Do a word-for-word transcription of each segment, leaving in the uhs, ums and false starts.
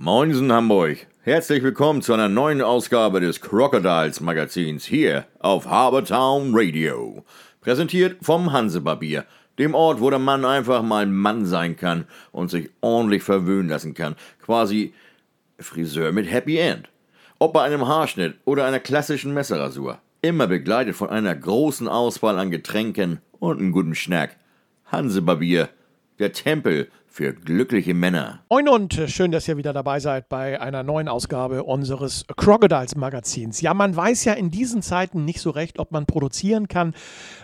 Moinsen Hamburg, herzlich willkommen zu einer neuen Ausgabe des Crocodiles Magazins hier auf Harbourtown Radio. Präsentiert vom Hansebarbier, dem Ort, wo der Mann einfach mal Mann sein kann und sich ordentlich verwöhnen lassen kann. Quasi Friseur mit Happy End. Ob bei einem Haarschnitt oder einer klassischen Messerrasur. Immer begleitet von einer großen Auswahl an Getränken und einem guten Schnack. Hansebarbier, der Tempel für glückliche Männer. Moin und schön, dass ihr wieder dabei seid bei einer neuen Ausgabe unseres Crocodiles Magazins. Ja, man weiß ja in diesen Zeiten nicht so recht, ob man produzieren kann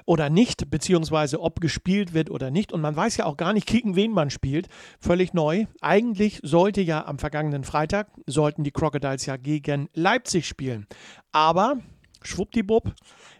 oder nicht, beziehungsweise ob gespielt wird oder nicht. Und man weiß ja auch gar nicht, gegen wen man spielt. Völlig neu. Eigentlich sollte ja am vergangenen Freitag, sollten die Crocodiles ja gegen Leipzig spielen. Aber schwuppdiwupp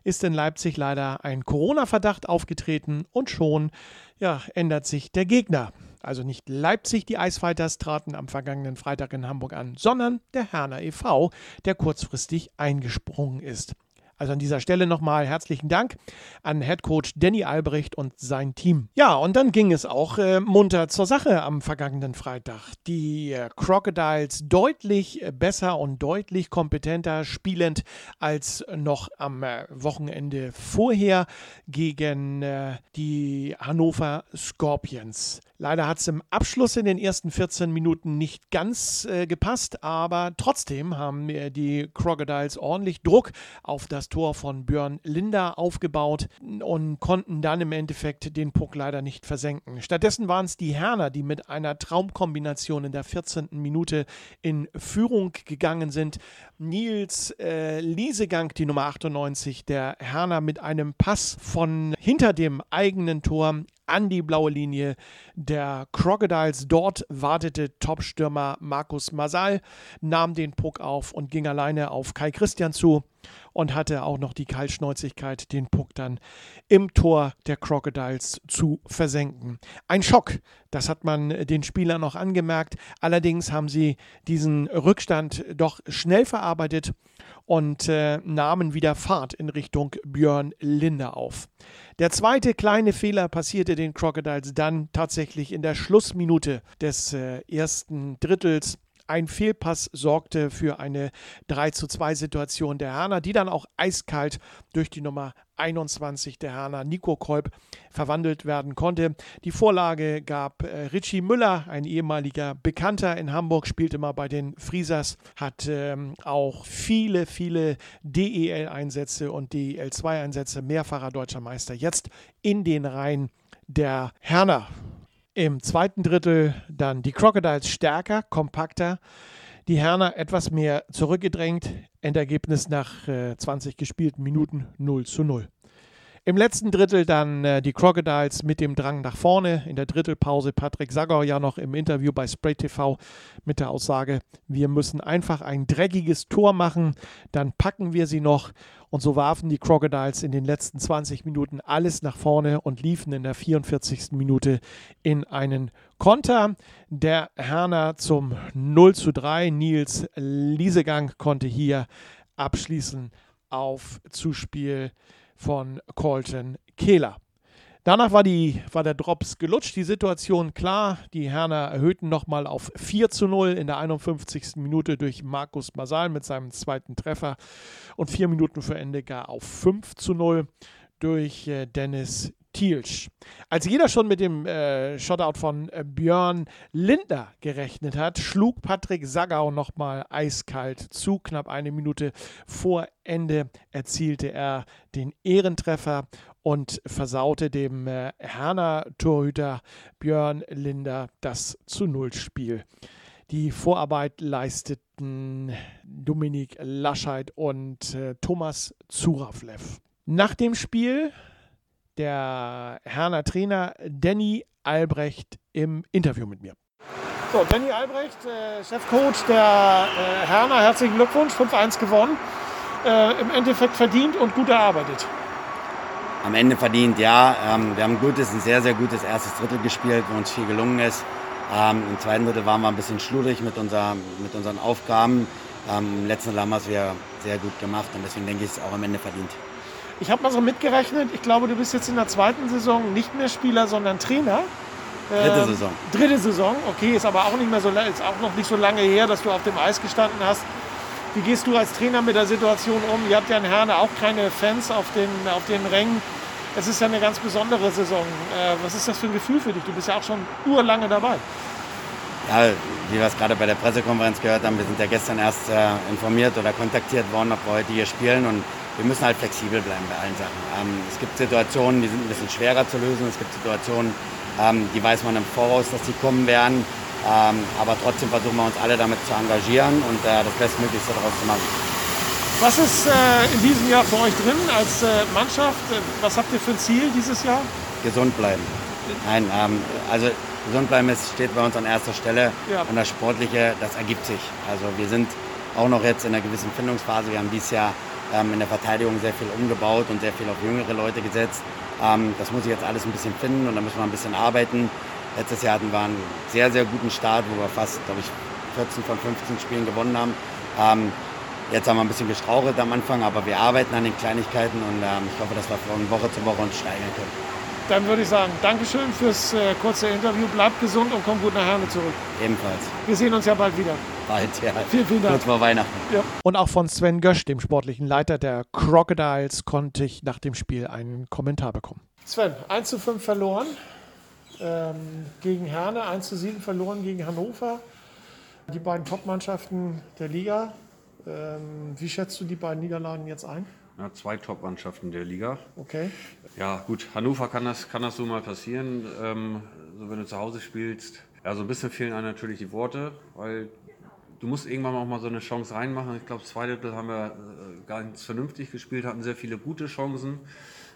ist in Leipzig leider ein Corona-Verdacht aufgetreten und schon ja, ändert sich der Gegner. Also nicht Leipzig, die Eisfighters traten am vergangenen Freitag in Hamburg an, sondern der Herner e V, der kurzfristig eingesprungen ist. Also an dieser Stelle nochmal herzlichen Dank an Headcoach Danny Albrecht und sein Team. Ja, und dann ging es auch äh, munter zur Sache am vergangenen Freitag. Die äh, Crocodiles deutlich besser und deutlich kompetenter spielend als noch am äh, Wochenende vorher gegen äh, die Hannover Scorpions. Leider hat es im Abschluss in den ersten vierzehn Minuten nicht ganz äh, gepasst, aber trotzdem haben äh, die Crocodiles ordentlich Druck auf das Tor von Björn Linder aufgebaut und konnten dann im Endeffekt den Puck leider nicht versenken. Stattdessen waren es die Herner, die mit einer Traumkombination in der vierzehnten Minute in Führung gegangen sind. Nils äh, Liesegang, die Nummer achtundneunzig, der Herner mit einem Pass von hinter dem eigenen Tor an die blaue Linie der Crocodiles. Dort wartete Topstürmer Markus Masal, nahm den Puck auf und ging alleine auf Kai Christian zu und hatte auch noch die Kaltschnäuzigkeit, den Puck dann im Tor der Crocodiles zu versenken. Ein Schock, das hat man den Spielern noch angemerkt. Allerdings haben sie diesen Rückstand doch schnell verarbeitet und äh, nahmen wieder Fahrt in Richtung Björn Linder auf. Der zweite kleine Fehler passierte den Crocodiles dann tatsächlich in der Schlussminute des äh, ersten Drittels. Ein Fehlpass sorgte für eine drei zu zwei Situation der Herner, die dann auch eiskalt durch die Nummer einundzwanzig der Herner, Nico Kolb, verwandelt werden konnte. Die Vorlage gab äh, Richie Müller, ein ehemaliger Bekannter in Hamburg, spielt immer bei den Friesers, hat ähm, auch viele, viele D E L-Einsätze und D E L zwei Einsätze, mehrfacher deutscher Meister, jetzt in den Reihen der Herner. Im zweiten Drittel dann die Crocodiles stärker, kompakter, die Herner etwas mehr zurückgedrängt. Endergebnis nach äh, zwanzig gespielten Minuten null zu null. Im letzten Drittel dann äh, die Crocodiles mit dem Drang nach vorne. In der Drittelpause Patrick Saggau ja noch im Interview bei Spray T V mit der Aussage, wir müssen einfach ein dreckiges Tor machen, dann packen wir sie noch. Und so warfen die Crocodiles in den letzten zwanzig Minuten alles nach vorne und liefen in der vierundvierzigsten Minute in einen Konter. Der Herner zum null zu drei. Nils Liesegang konnte hier abschließen auf Zuspiel von Colton Kehler. Danach war, die, war der Drops gelutscht, die Situation klar. Die Herner erhöhten nochmal auf vier zu null in der einundfünfzigsten Minute durch Markus Masal mit seinem zweiten Treffer und vier Minuten vor Ende gar auf fünf zu null durch äh, Dennis Tilsch. Als jeder schon mit dem äh, Shutout von äh, Björn Linder gerechnet hat, schlug Patrick Saggau nochmal eiskalt zu. Knapp eine Minute vor Ende erzielte er den Ehrentreffer und versaute dem äh, Herner Torhüter Björn Linder das zu null Spiel. Die Vorarbeit leisteten Dominik Lascheid und äh, Thomas Zuraflew. Nach dem Spiel der Herner Trainer Danny Albrecht im Interview mit mir. So, Danny Albrecht, äh, Chefcoach der äh, Herner, herzlichen Glückwunsch, fünf eins gewonnen. Äh, im Endeffekt verdient und gut erarbeitet. Am Ende verdient, ja. Ähm, wir haben ein gutes, ein sehr, sehr gutes erstes Drittel gespielt, wo uns viel gelungen ist. Ähm, im zweiten Drittel waren wir ein bisschen schludrig mit, unser, mit unseren Aufgaben. Ähm, Im letzten Drittel haben wir es wieder sehr gut gemacht und deswegen denke ich, ist es auch am Ende verdient. Ich habe mal so mitgerechnet, ich glaube, du bist jetzt in der zweiten Saison nicht mehr Spieler, sondern Trainer. Dritte ähm, Saison. Dritte Saison, okay, ist aber auch nicht mehr so, ist auch noch nicht so lange her, dass du auf dem Eis gestanden hast. Wie gehst du als Trainer mit der Situation um? Ihr habt ja in Herne auch keine Fans auf den, auf den Rängen. Es ist ja eine ganz besondere Saison. Äh, was ist das für ein Gefühl für dich? Du bist ja auch schon urlange dabei. Ja, wie wir es gerade bei der Pressekonferenz gehört haben, wir sind ja gestern erst äh, informiert oder kontaktiert worden, ob wir heute hier spielen. Und wir müssen halt flexibel bleiben bei allen Sachen. Ähm, es gibt Situationen, die sind ein bisschen schwerer zu lösen. Es gibt Situationen, ähm, die weiß man im Voraus, dass die kommen werden. Ähm, aber trotzdem versuchen wir uns alle damit zu engagieren und äh, das Bestmöglichste daraus zu machen. Was ist äh, in diesem Jahr für euch drin als äh, Mannschaft? Was habt ihr für ein Ziel dieses Jahr? Gesund bleiben. Nein, ähm, also gesund bleiben ist, steht bei uns an erster Stelle. Ja. Und das Sportliche, das ergibt sich. Also wir sind auch noch jetzt in einer gewissen Findungsphase. Wir haben dieses Jahr ähm, in der Verteidigung sehr viel umgebaut und sehr viel auf jüngere Leute gesetzt. Ähm, das muss ich jetzt alles ein bisschen finden und da müssen wir ein bisschen arbeiten. Letztes Jahr hatten wir einen sehr, sehr guten Start, wo wir fast, glaube ich, vierzehn von fünfzehn Spielen gewonnen haben. Ähm, jetzt haben wir ein bisschen gestrauchelt am Anfang, aber wir arbeiten an den Kleinigkeiten und ähm, ich hoffe, dass wir von Woche zu Woche uns steigern können. Dann würde ich sagen, Dankeschön fürs äh, kurze Interview. Bleibt gesund und kommt gut nach Herne zurück. Ebenfalls. Wir sehen uns ja bald wieder. Bald, ja. Vielen, vielen Dank. Kurz vor Weihnachten. Ja. Und auch von Sven Gösch, dem sportlichen Leiter der Crocodiles, konnte ich nach dem Spiel einen Kommentar bekommen. Sven, eins zu fünf verloren. Gegen Herne, eins zu sieben verloren gegen Hannover. Die beiden Top-Mannschaften der Liga. Wie schätzt du die beiden Niederlagen jetzt ein? Ja, zwei Top-Mannschaften der Liga. Okay. Ja gut, Hannover kann das, kann das so mal passieren, ähm, so wenn du zu Hause spielst. Ja, so ein bisschen fehlen einem natürlich die Worte, weil du musst irgendwann auch mal so eine Chance reinmachen. Ich glaube, zwei Drittel haben wir ganz vernünftig gespielt, hatten sehr viele gute Chancen.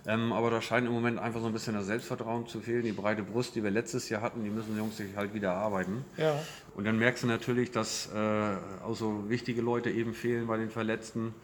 Ähm, aber da scheint im Moment einfach so ein bisschen das Selbstvertrauen zu fehlen. Die breite Brust, die wir letztes Jahr hatten, die müssen die Jungs sich halt wieder erarbeiten. Ja. Und dann merkst du natürlich, dass äh, auch so wichtige Leute eben fehlen bei den Verletzten,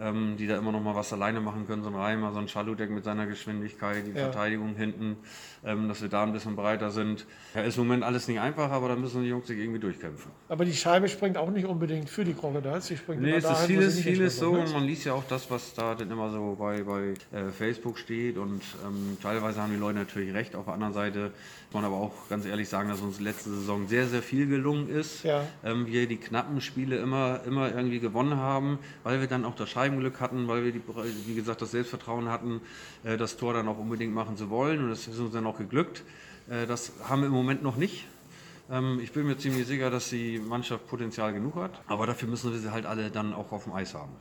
ähm, die da immer noch mal was alleine machen können. So ein Reimer, so ein Schallhutdeck mit seiner Geschwindigkeit, die ja. Verteidigung hinten, ähm, dass wir da ein bisschen breiter sind. Ja, ist im Moment alles nicht einfach, aber da müssen die Jungs sich irgendwie durchkämpfen. Aber die Scheibe springt auch nicht unbedingt für die Crocodiles. Die springt nee, immer es dahin, ist vieles, vieles so. Und man liest ja auch das, was da dann immer so bei, bei äh, Facebook steht und ähm, teilweise haben die Leute natürlich recht. Auf der anderen Seite muss man aber auch ganz ehrlich sagen, dass uns letzte Saison sehr, sehr viel gelungen ist. Ja. Ähm, wir die knappen Spiele immer, immer irgendwie gewonnen haben, weil wir dann auch das Scheibenglück hatten, weil wir, die, wie gesagt, das Selbstvertrauen hatten, äh, das Tor dann auch unbedingt machen zu wollen und das ist uns dann auch geglückt. Äh, das haben wir im Moment noch nicht. Ähm, ich bin mir ziemlich sicher, dass die Mannschaft Potenzial genug hat, aber dafür müssen wir sie halt alle dann auch auf dem Eis haben.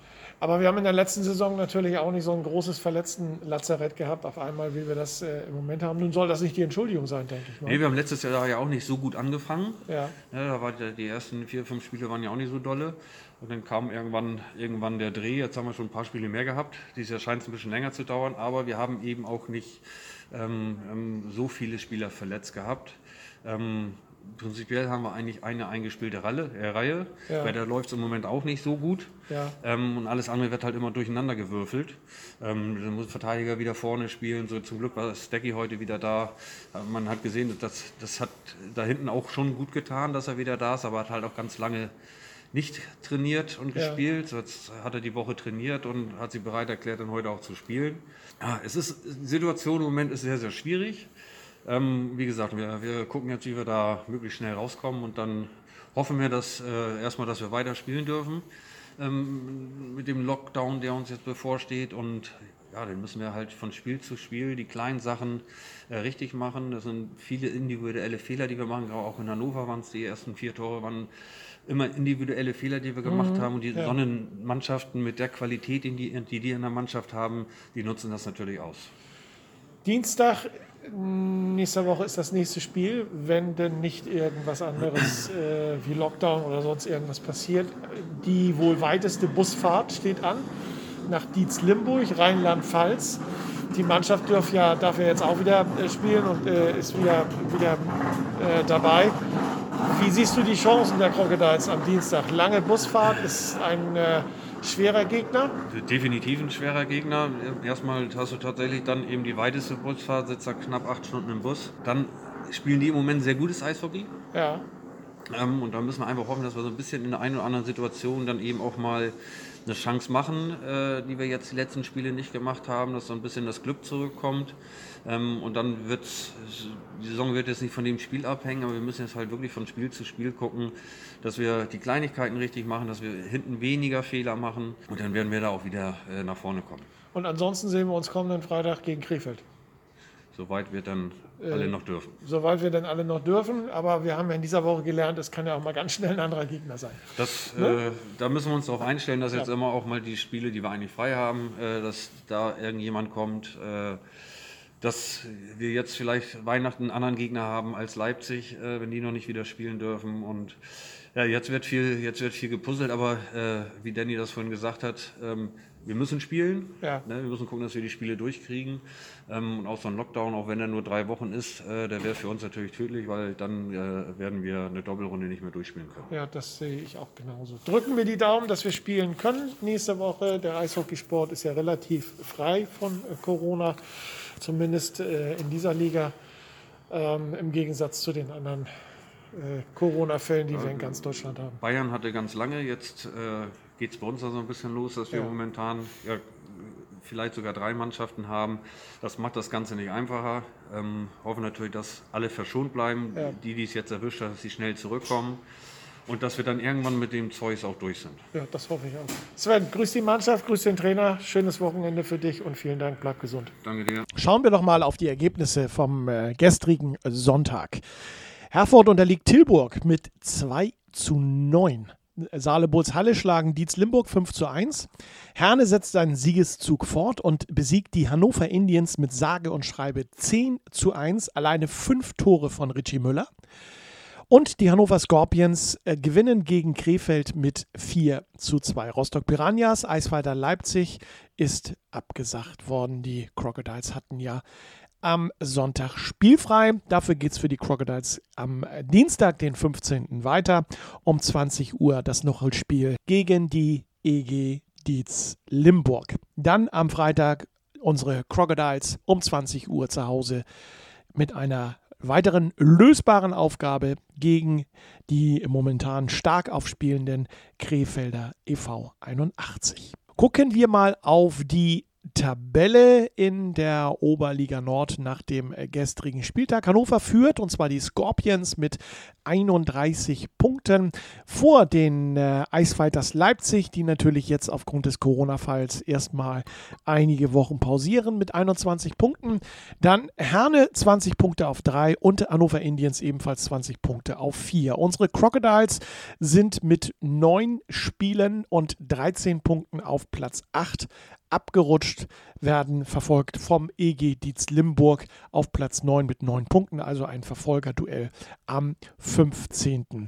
Aber wir haben in der letzten Saison natürlich auch nicht so ein großes Verletzten-Lazarett gehabt, auf einmal, wie wir das äh, im Moment haben. Nun soll das nicht die Entschuldigung sein, denke ich mal. Nee, wir haben letztes Jahr ja auch nicht so gut angefangen. Ja. Ja, da war die, die ersten vier, fünf Spiele waren ja auch nicht so dolle. Und dann kam irgendwann, irgendwann der Dreh. Jetzt haben wir schon ein paar Spiele mehr gehabt. Dieses Jahr scheint es ein bisschen länger zu dauern, aber wir haben eben auch nicht ähm, so viele Spieler verletzt gehabt. Ähm, Prinzipiell haben wir eigentlich eine eingespielte Ralle, äh, Reihe, ja. Weil da läuft es im Moment auch nicht so gut. Ja. Ähm, und alles andere wird halt immer durcheinander gewürfelt. Ähm, dann muss Verteidiger wieder vorne spielen. So, zum Glück war Stecky heute wieder da. Man hat gesehen, das, das hat da hinten auch schon gut getan, dass er wieder da ist, aber hat halt auch ganz lange nicht trainiert und gespielt. Ja. Jetzt hat er die Woche trainiert und hat sich bereit erklärt, dann heute auch zu spielen. Ja, es ist, die Situation im Moment ist sehr, sehr schwierig. Ähm, wie gesagt, wir, wir gucken jetzt, wie wir da möglichst schnell rauskommen und dann hoffen wir, dass äh, erstmal, dass wir weiter spielen dürfen ähm, mit dem Lockdown, der uns jetzt bevorsteht und ja, dann müssen wir halt von Spiel zu Spiel die kleinen Sachen äh, richtig machen. Das sind viele individuelle Fehler, die wir machen, auch in Hannover waren es die ersten vier Tore, waren immer individuelle Fehler, die wir gemacht mhm, haben und die ja. Sonnenmannschaften mit der Qualität, die die, die in der Mannschaft haben, die nutzen das natürlich aus. Dienstag nächste Woche ist das nächste Spiel, wenn denn nicht irgendwas anderes äh, wie Lockdown oder sonst irgendwas passiert. Die wohl weiteste Busfahrt steht an nach Dietz Limburg, Rheinland-Pfalz. Die Mannschaft darf ja, darf ja jetzt auch wieder äh, spielen und äh, ist wieder, wieder äh, dabei. Wie siehst du die Chancen der Crocodiles am Dienstag? Lange Busfahrt ist ein äh, schwerer Gegner? Definitiv ein schwerer Gegner. Erstmal hast du tatsächlich dann eben die weiteste Busfahrt, sitzt da knapp acht Stunden im Bus. Dann spielen die im Moment sehr gutes Eishockey. Ja. Ähm, und da müssen wir einfach hoffen, dass wir so ein bisschen in der einen oder anderen Situation dann eben auch mal eine Chance machen, äh, die wir jetzt die letzten Spiele nicht gemacht haben, dass so ein bisschen das Glück zurückkommt. Ähm, und dann wird die Saison wird jetzt nicht von dem Spiel abhängen, aber wir müssen jetzt halt wirklich von Spiel zu Spiel gucken, dass wir die Kleinigkeiten richtig machen, dass wir hinten weniger Fehler machen und dann werden wir da auch wieder äh, nach vorne kommen. Und ansonsten sehen wir uns kommenden Freitag gegen Krefeld. Soweit wir dann alle äh, noch dürfen. Soweit wir dann alle noch dürfen, aber wir haben ja in dieser Woche gelernt, es kann ja auch mal ganz schnell ein anderer Gegner sein. Das, ne? äh, da müssen wir uns darauf einstellen, dass ja. jetzt immer auch mal die Spiele, die wir eigentlich frei haben, äh, dass da irgendjemand kommt, äh, dass wir jetzt vielleicht Weihnachten einen anderen Gegner haben als Leipzig, äh, wenn die noch nicht wieder spielen dürfen. Und ja, jetzt wird viel, jetzt wird viel gepuzzelt, aber äh, wie Danny das vorhin gesagt hat, ähm, wir müssen spielen, ja. ne, wir müssen gucken, dass wir die Spiele durchkriegen ähm, und auch so ein Lockdown, auch wenn er nur drei Wochen ist, äh, der wäre für uns natürlich tödlich, weil dann äh, werden wir eine Doppelrunde nicht mehr durchspielen können. Ja, das sehe ich auch genauso. Drücken wir die Daumen, dass wir spielen können nächste Woche. Der Eishockeysport ist ja relativ frei von äh, Corona, zumindest äh, in dieser Liga, ähm, im Gegensatz zu den anderen äh, Corona-Fällen, die ja, wir in ganz Deutschland haben. Bayern hatte ganz lange jetzt... Äh, geht es bei uns da so ein bisschen los, dass wir ja. momentan ja, vielleicht sogar drei Mannschaften haben. Das macht das Ganze nicht einfacher. Ähm, hoffen natürlich, dass alle verschont bleiben, ja. die, die es jetzt erwischt, dass sie schnell zurückkommen und dass wir dann irgendwann mit dem Zeug auch durch sind. Ja, das hoffe ich auch. Sven, grüß die Mannschaft, grüß den Trainer. Schönes Wochenende für dich und vielen Dank. Bleib gesund. Danke dir. Schauen wir doch mal auf die Ergebnisse vom äh, gestrigen Sonntag. Herford unterliegt Tilburg mit zwei zu neun. Saale Bulls Halle schlagen Dietz Limburg fünf zu eins. Herne setzt seinen Siegeszug fort und besiegt die Hannover Indians mit sage und schreibe zehn zu eins. Alleine fünf Tore von Richie Müller. Und die Hannover Scorpions äh, gewinnen gegen Krefeld mit vier zu zwei. Rostock-Piranhas, Eiswalter Leipzig ist abgesagt worden. Die Crocodiles hatten ja am Sonntag spielfrei. Dafür geht es für die Crocodiles am Dienstag, den fünfzehnten weiter. Um zwanzig Uhr das Nachholspiel gegen die E G Dietz Limburg. Dann am Freitag unsere Crocodiles um zwanzig Uhr zu Hause mit einer weiteren lösbaren Aufgabe gegen die momentan stark aufspielenden Krefelder E V einundachtzig. Gucken wir mal auf die Tabelle in der Oberliga Nord nach dem gestrigen Spieltag. Hannover führt, und zwar die Scorpions mit einunddreißig Punkten vor den äh, Eisfighters Leipzig, die natürlich jetzt aufgrund des Corona-Falls erstmal einige Wochen pausieren mit einundzwanzig Punkten. Dann Herne zwanzig Punkte auf drei und Hannover Indians ebenfalls zwanzig Punkte auf vier. Unsere Crocodiles sind mit neun Spielen und dreizehn Punkten auf Platz acht abgerutscht, werden verfolgt vom E G Dietz Limburg auf Platz neun mit neun Punkten, also ein Verfolgerduell am fünfzehnten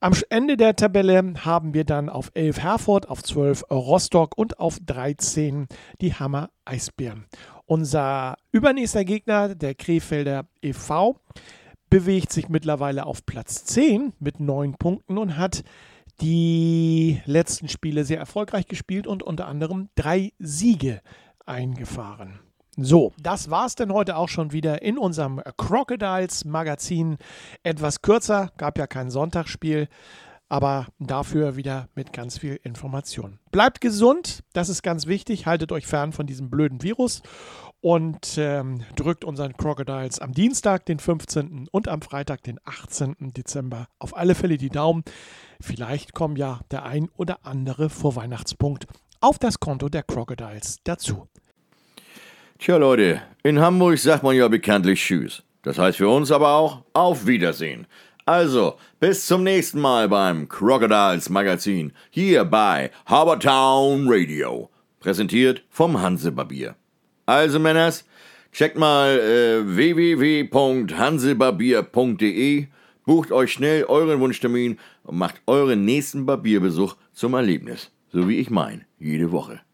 Am Ende der Tabelle haben wir dann auf elf Herford, auf zwölf Rostock und auf dreizehn die Hammer Eisbären. Unser übernächster Gegner, der Krefelder E V, bewegt sich mittlerweile auf Platz zehn mit neun Punkten und hat die letzten Spiele sehr erfolgreich gespielt und unter anderem drei Siege eingefahren. So, das war's denn heute auch schon wieder in unserem Crocodiles Magazin. Etwas kürzer, gab ja kein Sonntagsspiel, aber dafür wieder mit ganz viel Information. Bleibt gesund, das ist ganz wichtig, haltet euch fern von diesem blöden Virus und ähm, drückt unseren Crocodiles am Dienstag, den fünfzehnten und am Freitag, den achtzehnten Dezember auf alle Fälle die Daumen. Vielleicht kommen ja der ein oder andere Vorweihnachtspunkt auf das Konto der Crocodiles dazu. Tja Leute, in Hamburg sagt man ja bekanntlich Tschüss. Das heißt für uns aber auch Auf Wiedersehen. Also, bis zum nächsten Mal beim Crocodiles Magazin hier bei Harbourtown Radio. Präsentiert vom Hansebarbier. Also Männers, checkt mal äh, w w w punkt hansebarbier punkt d e, bucht euch schnell euren Wunschtermin und macht euren nächsten Barbierbesuch zum Erlebnis, so wie ich mein, jede Woche.